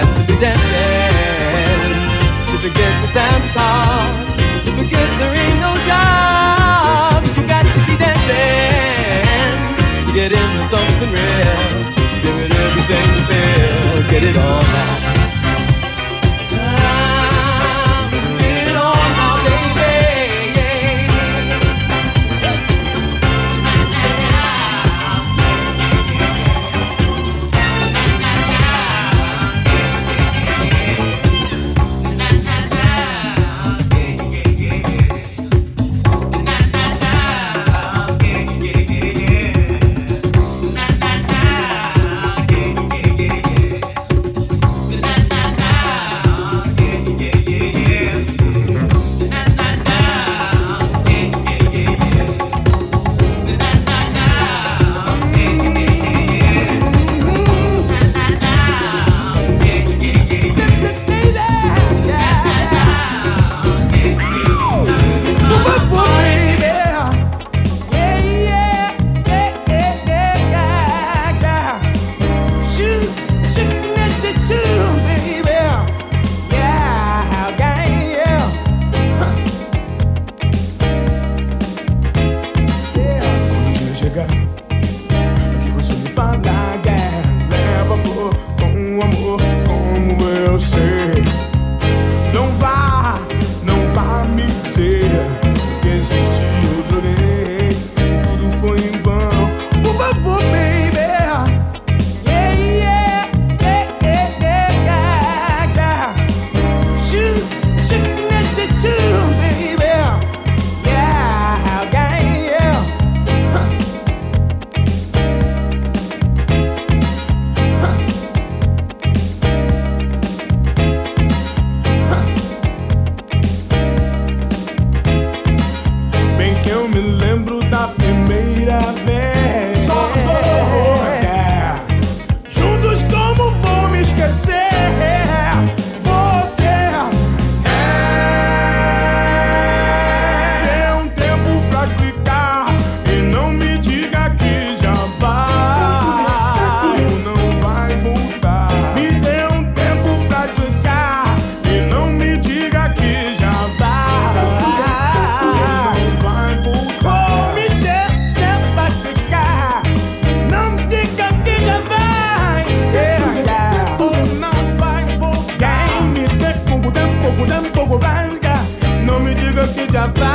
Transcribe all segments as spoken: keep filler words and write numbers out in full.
got to be dancing to forget the time's hard, to forget there ain't no job. You got to be dancing to get into something real. Give it everything you feel, get it all out. Bye.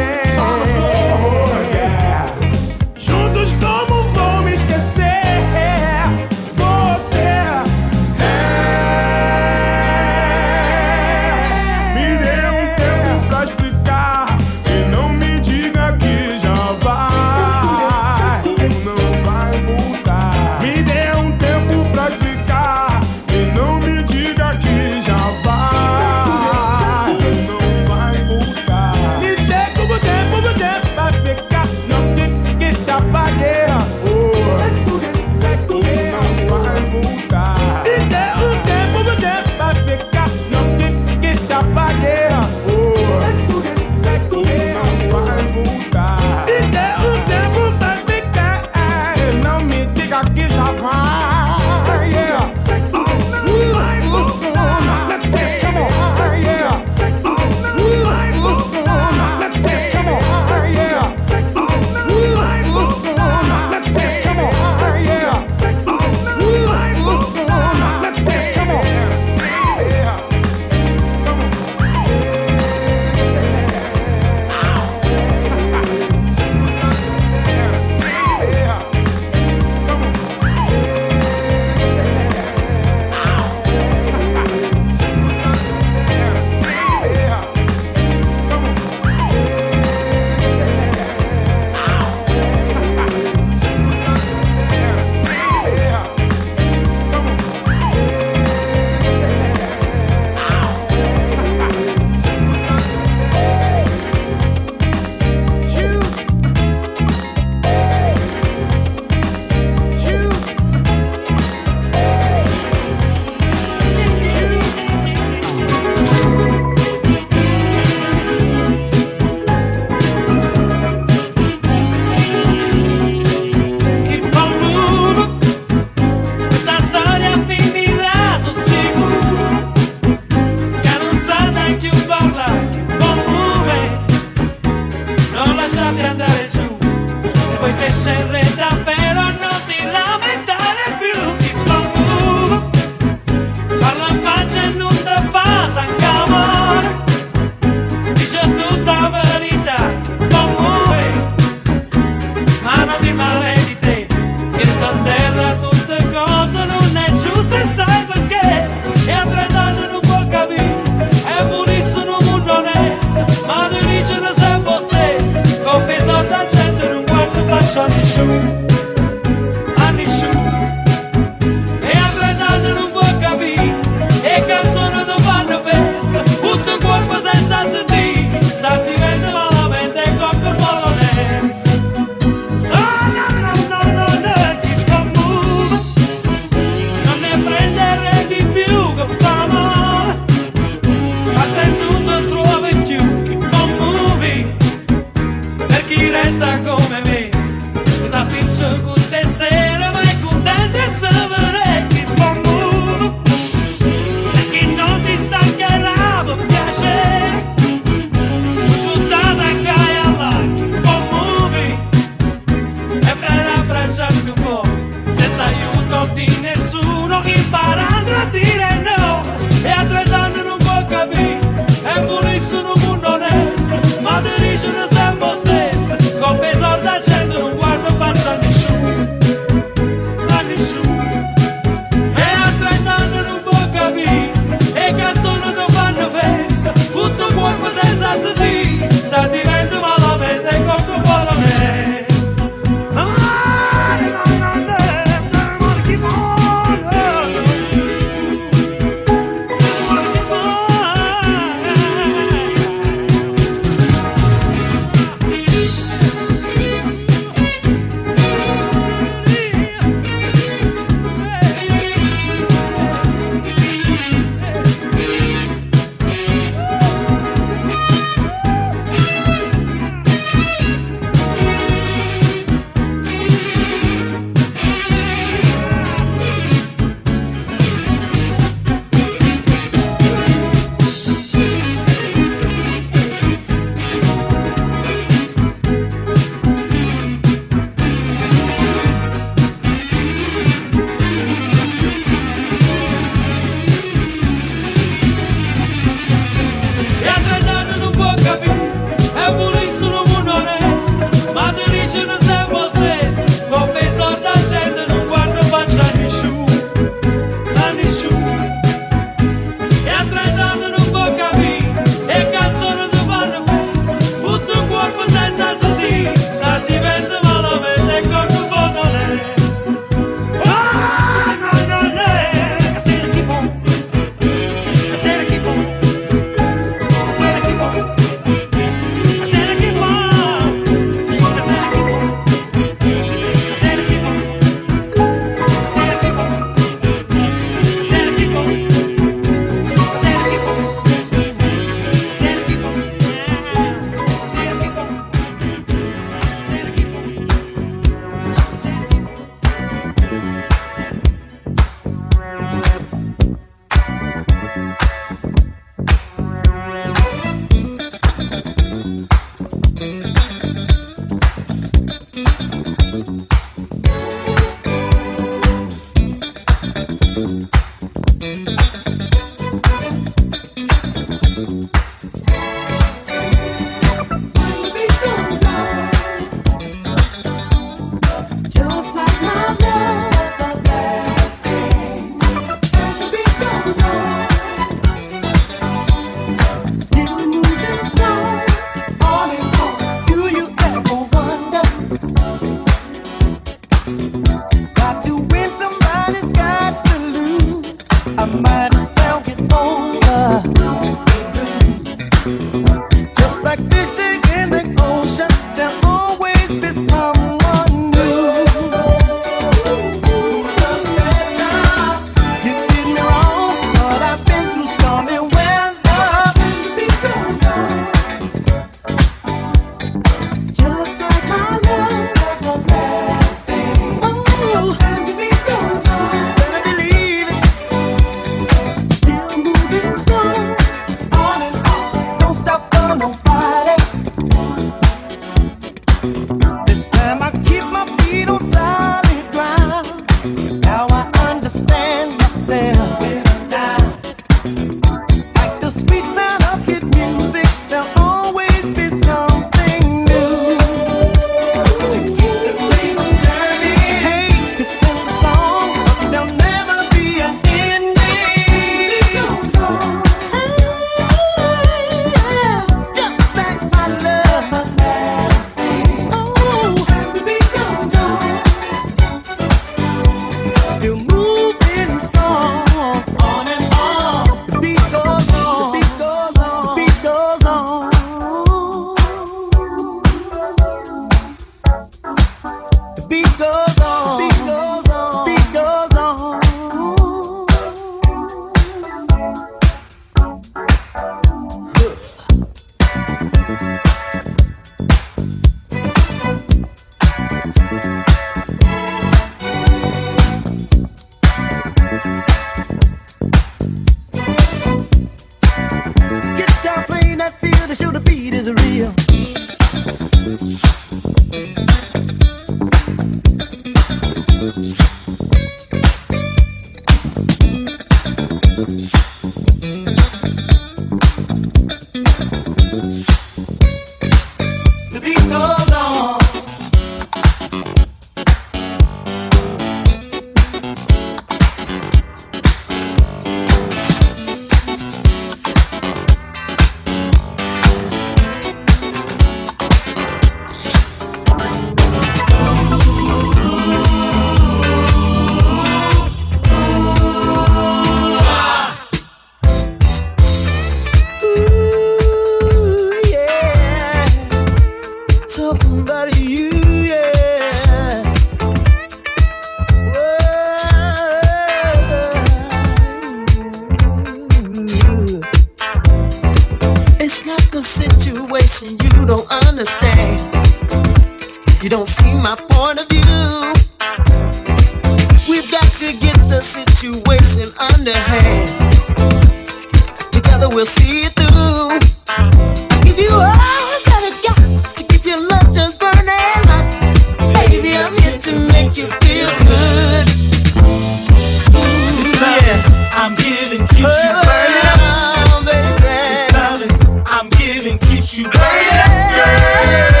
You burn it up, girl.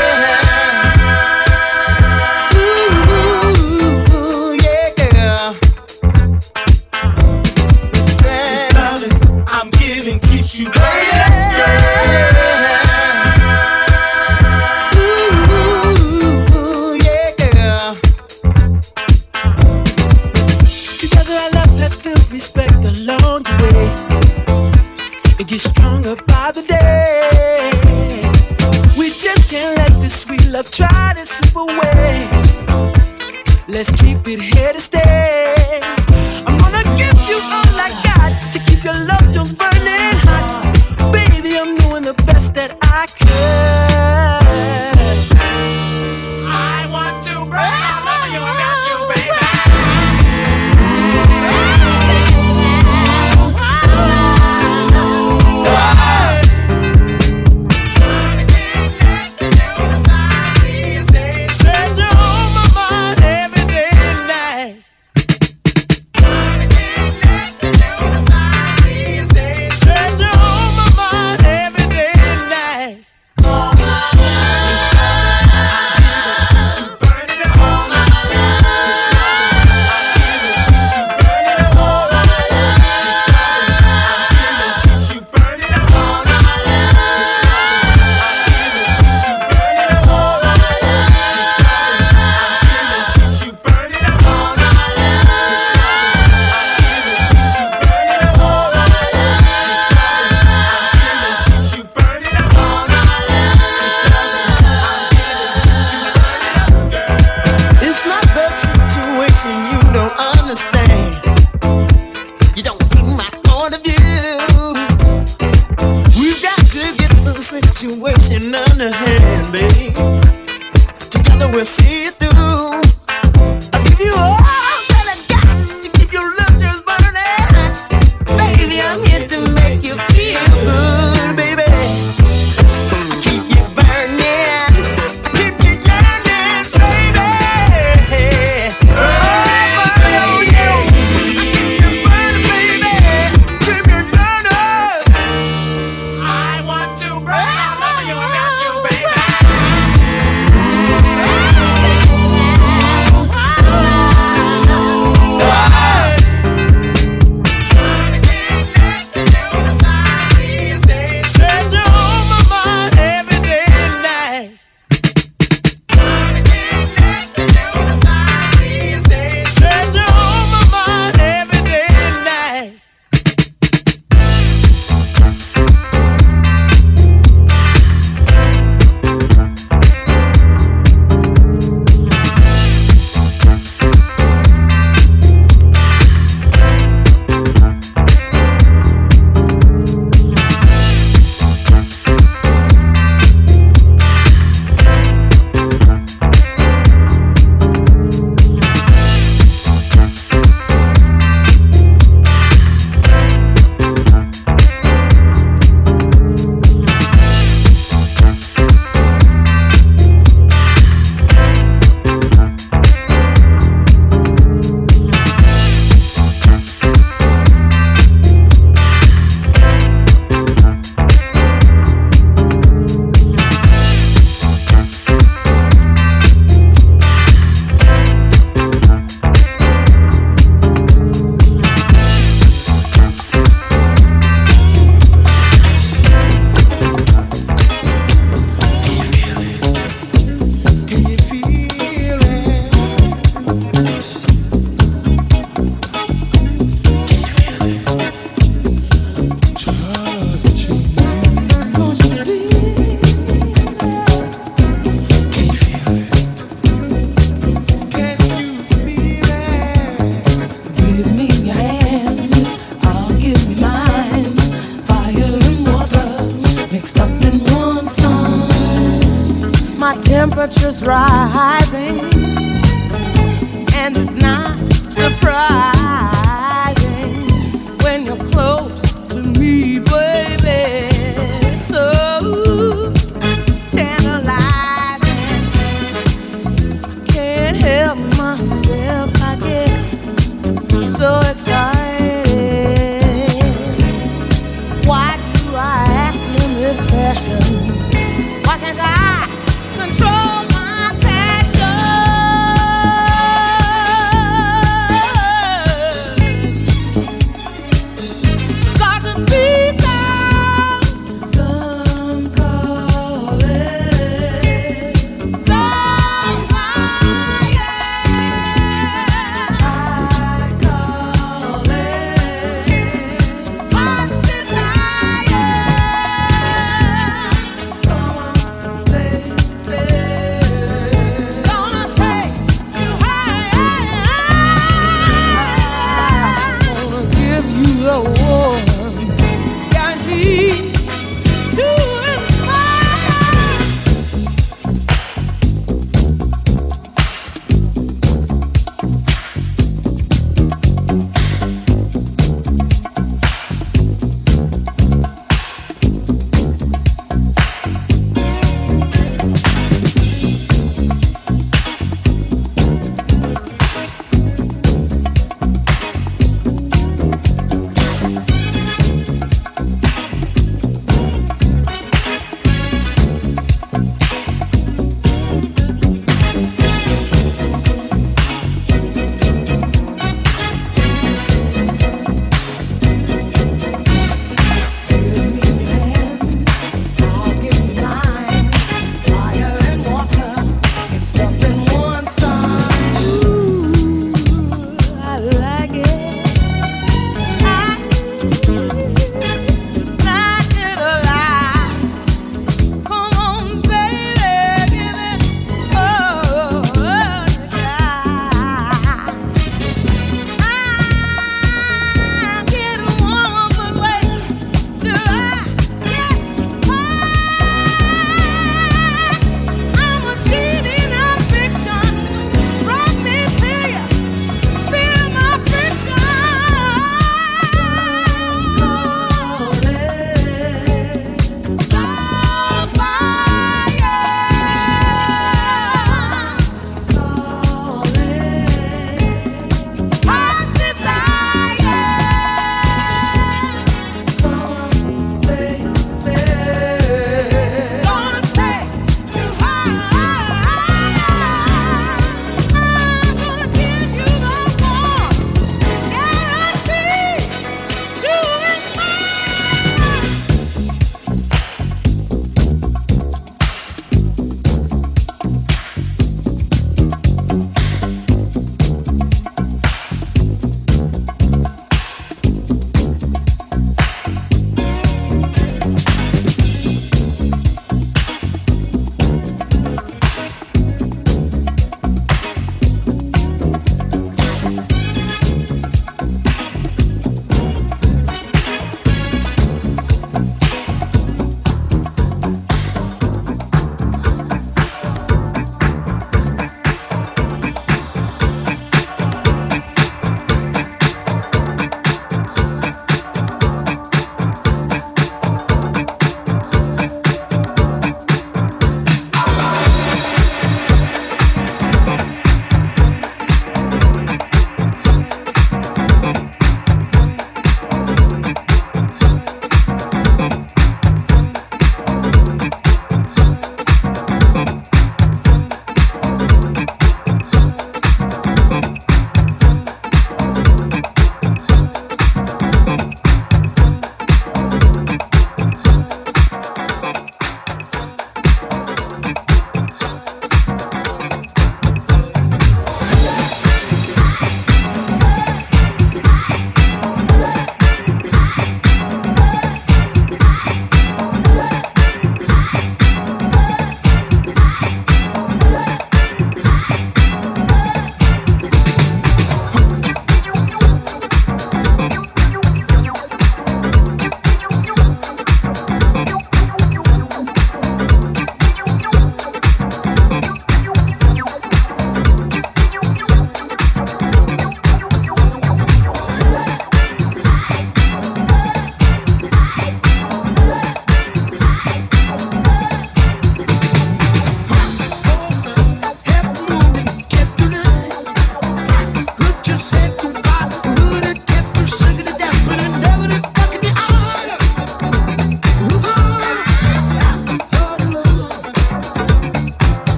Ooh, the situation under hand, babe. Together we'll see it through. I'll give you all that I got to keep your lusters burning. Baby, I'm here to make you feel good, baby. Keep you burning, keep you yearning, baby. Oh, oh yeah, keep you burning, baby, keep you yearning. I want to burn all over you and melt you, baby. Temperature's rising, and it's not surprising when you're close to me, baby. So tantalizing, I can't help myself, I get so excited. Why do I act in this fashion? Why can't I? Go!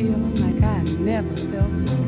feeling like I never felt before.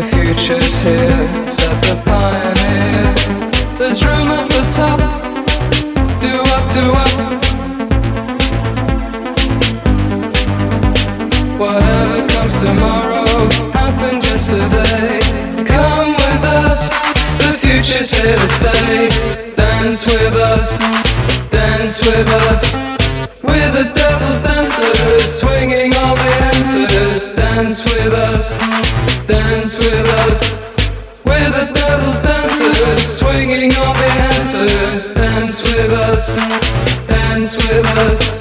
The future's here, said the pioneer. There's room at the top. Do up, do up. Whatever comes tomorrow happened yesterday. Come with us, the future's here to stay. Dance with us, dance with us. We're the devil's dancers, swinging all the answers. Dance with us, dance with us. We're the devil's dancers, swinging all the answers. Dance with us, dance with us.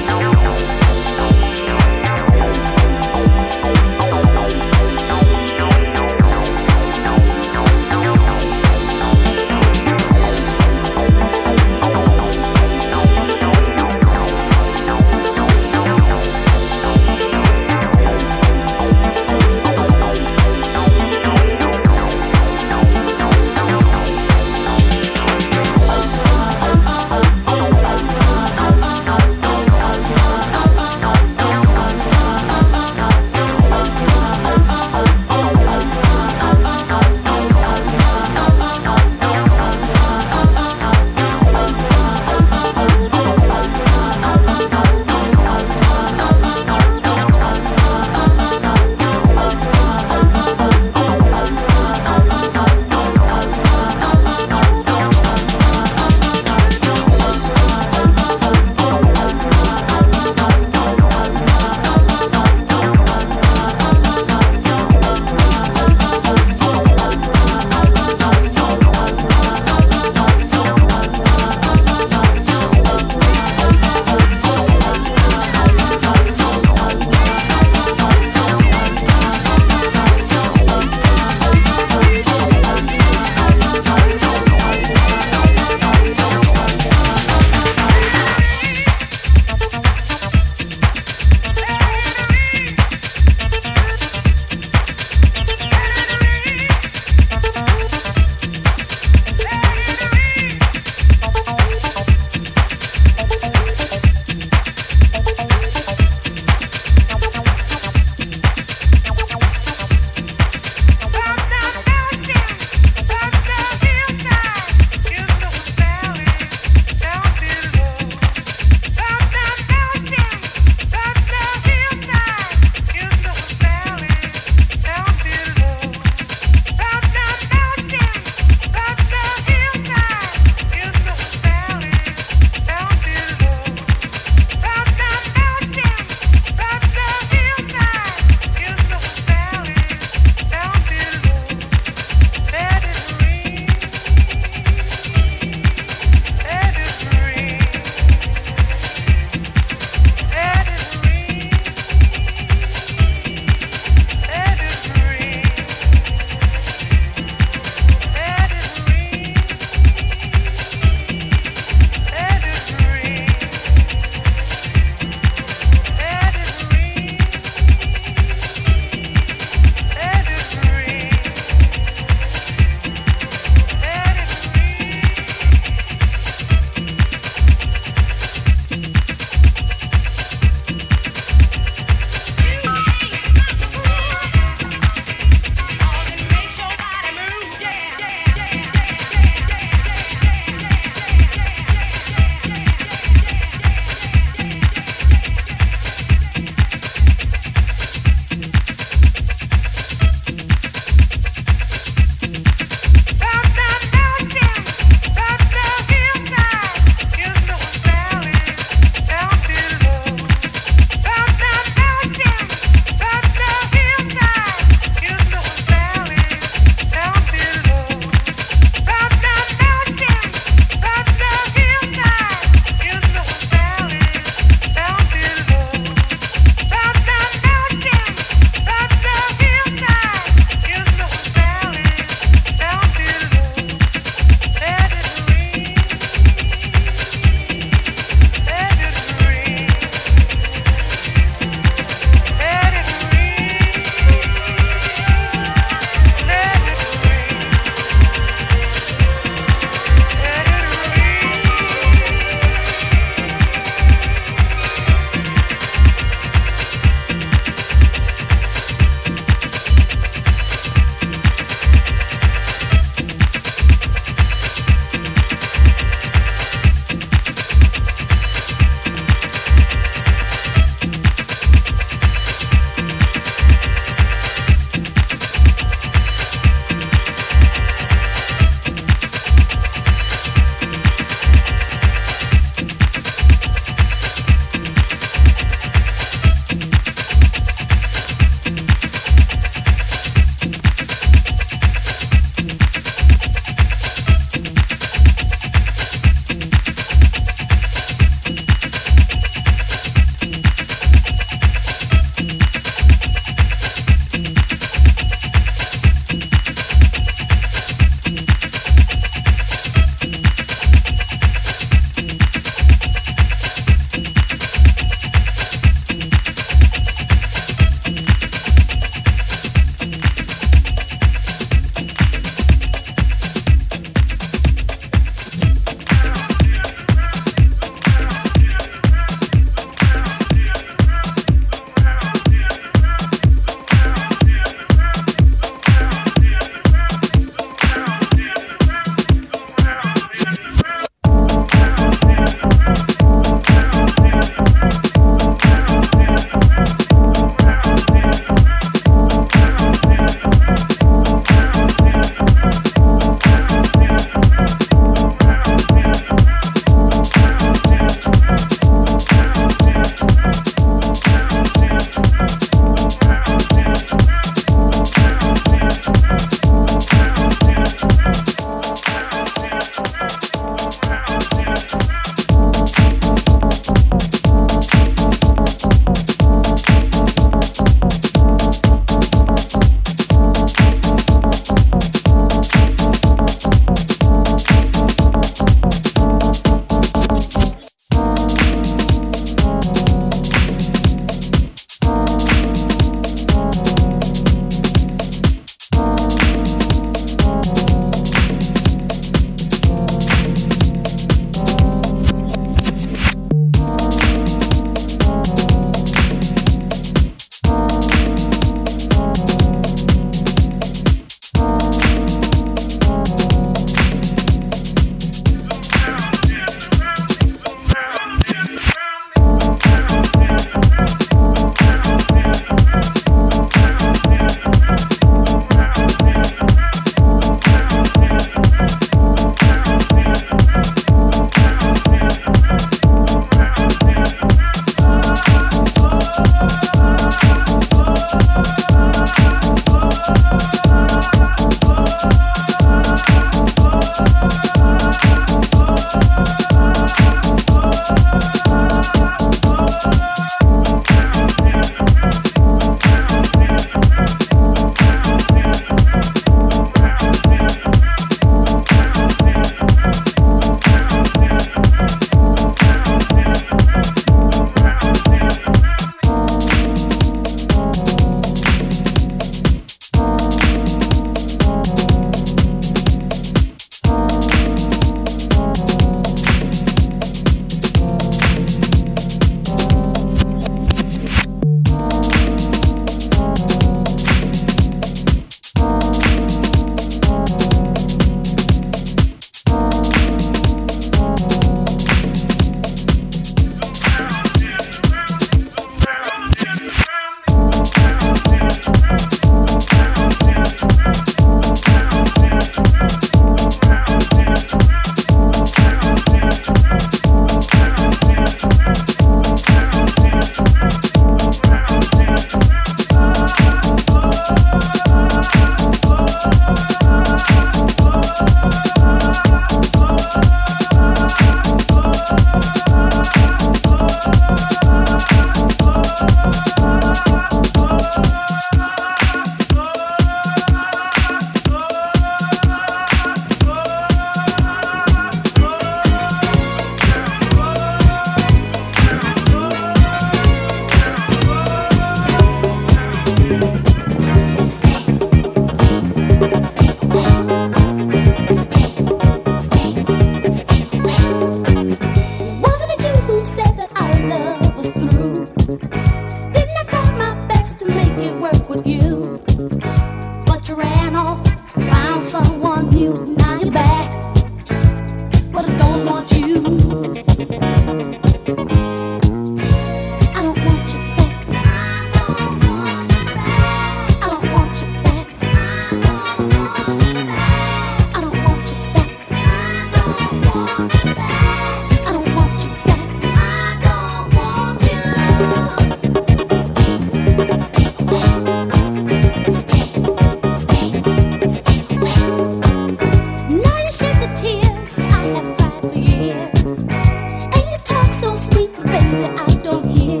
for years. And you talk so sweet, but baby, I don't hear.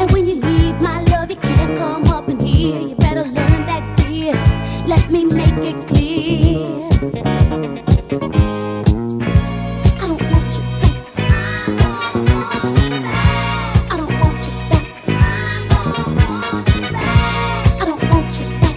And when you leave, my love, you can't come up in here. You better learn that, dear. Let me make it clear. I don't want you back. I don't want you back. I don't want you back. I don't want you back.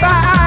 I'll give you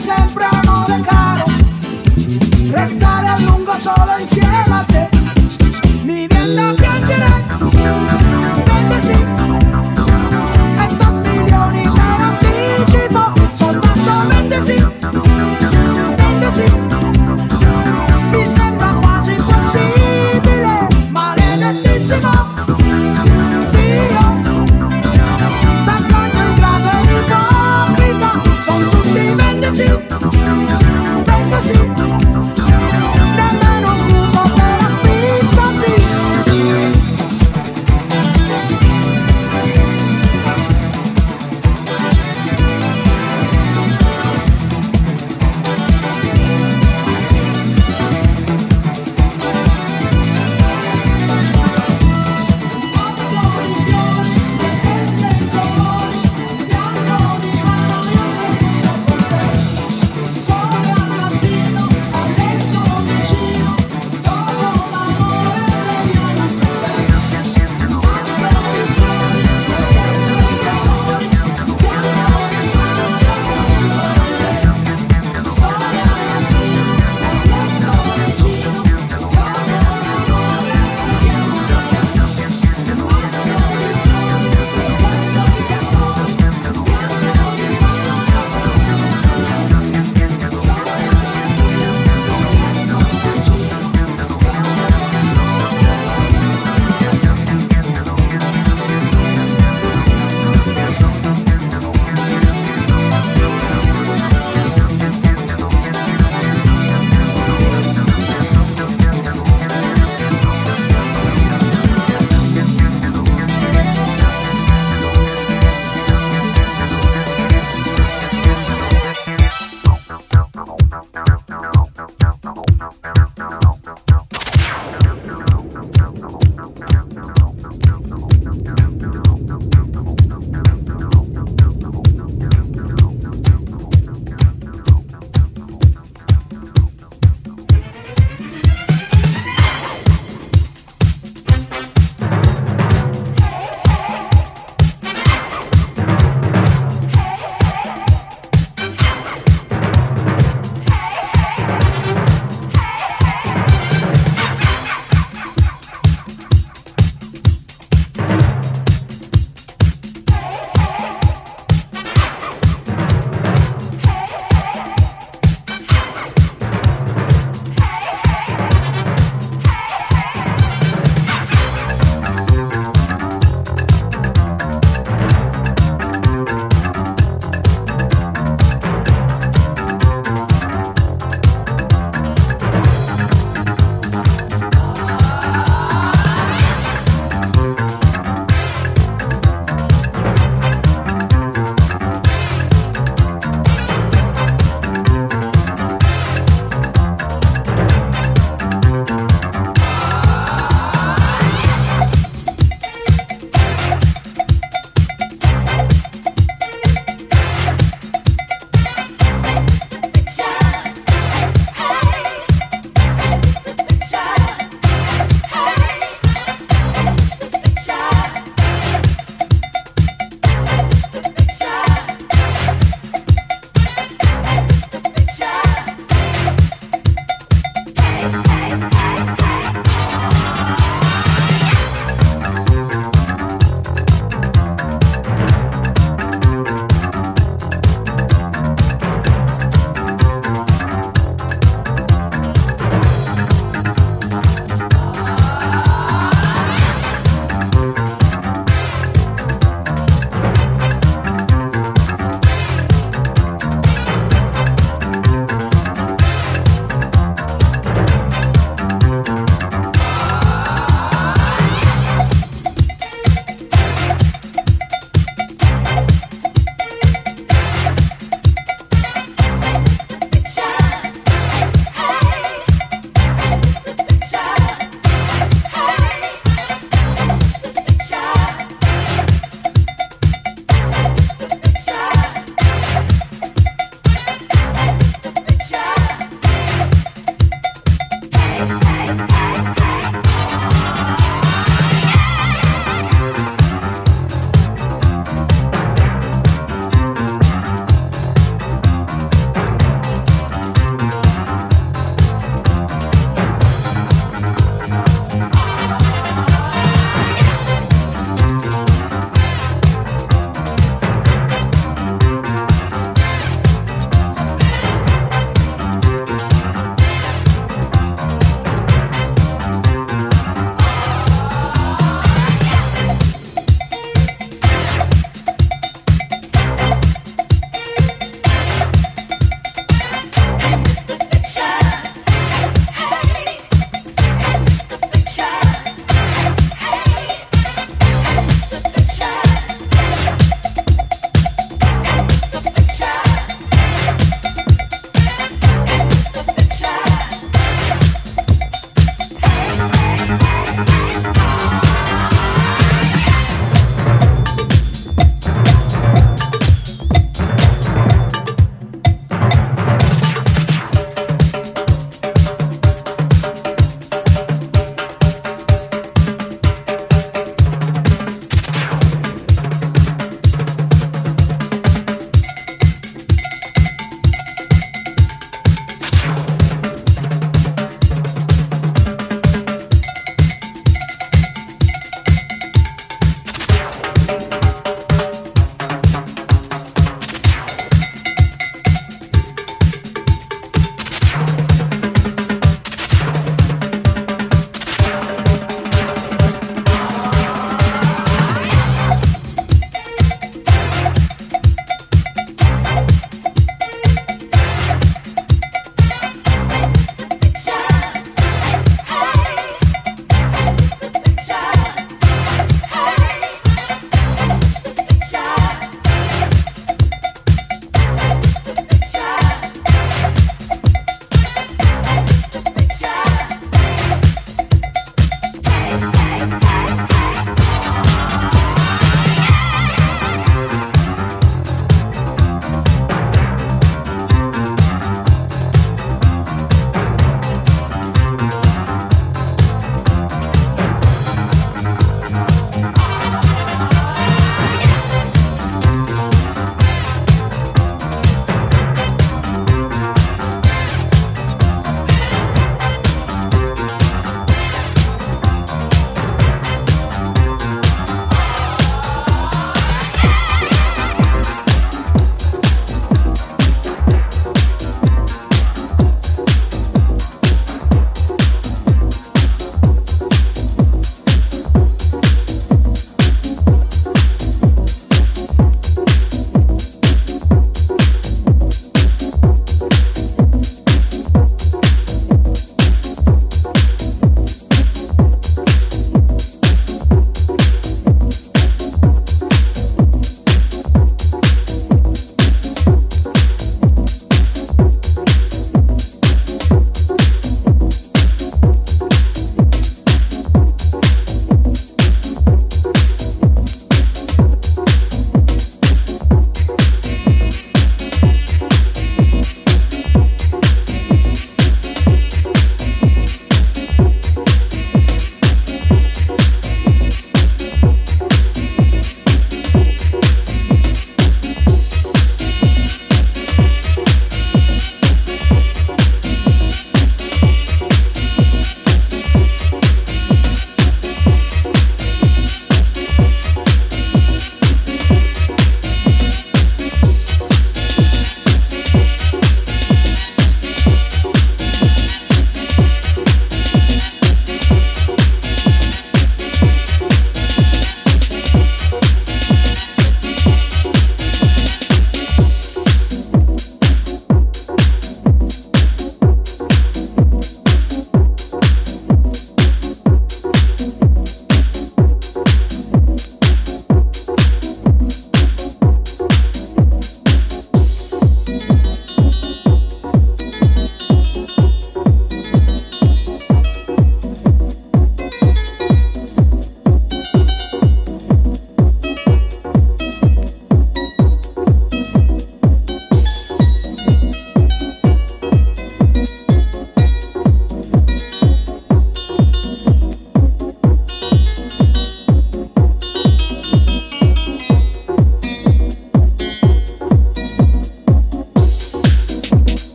stretti sembrano del caro, restare a lungo solo insieme a te. Mi viene da piangere, vente sì, e tanti milioni in anticipo, soltanto vente sì, vente sì. Mi sembra quasi impossibile, maledettissimo. Thank you.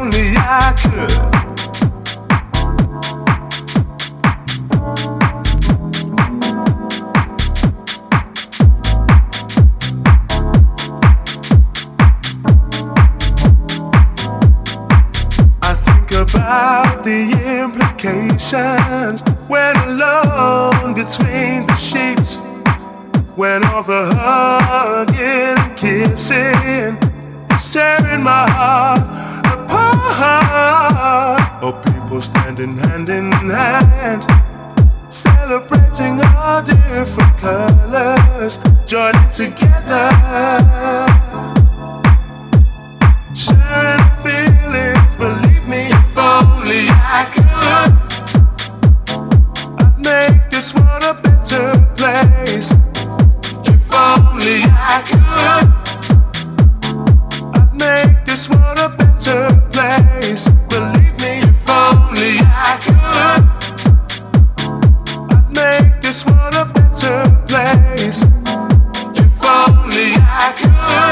only I could. I think about the implications when alone between the sheets, when all the hugging and kissing is tearing my heart apart. Oh, people standing hand in hand, celebrating all different colors, joining together, sharing feelings. Believe me, if only I could, I'd make this world a better place. If only I could, I'd make this world a better place. Believe me, if only I could, I'd make this world a better place. If only I could.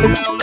We'll be right back.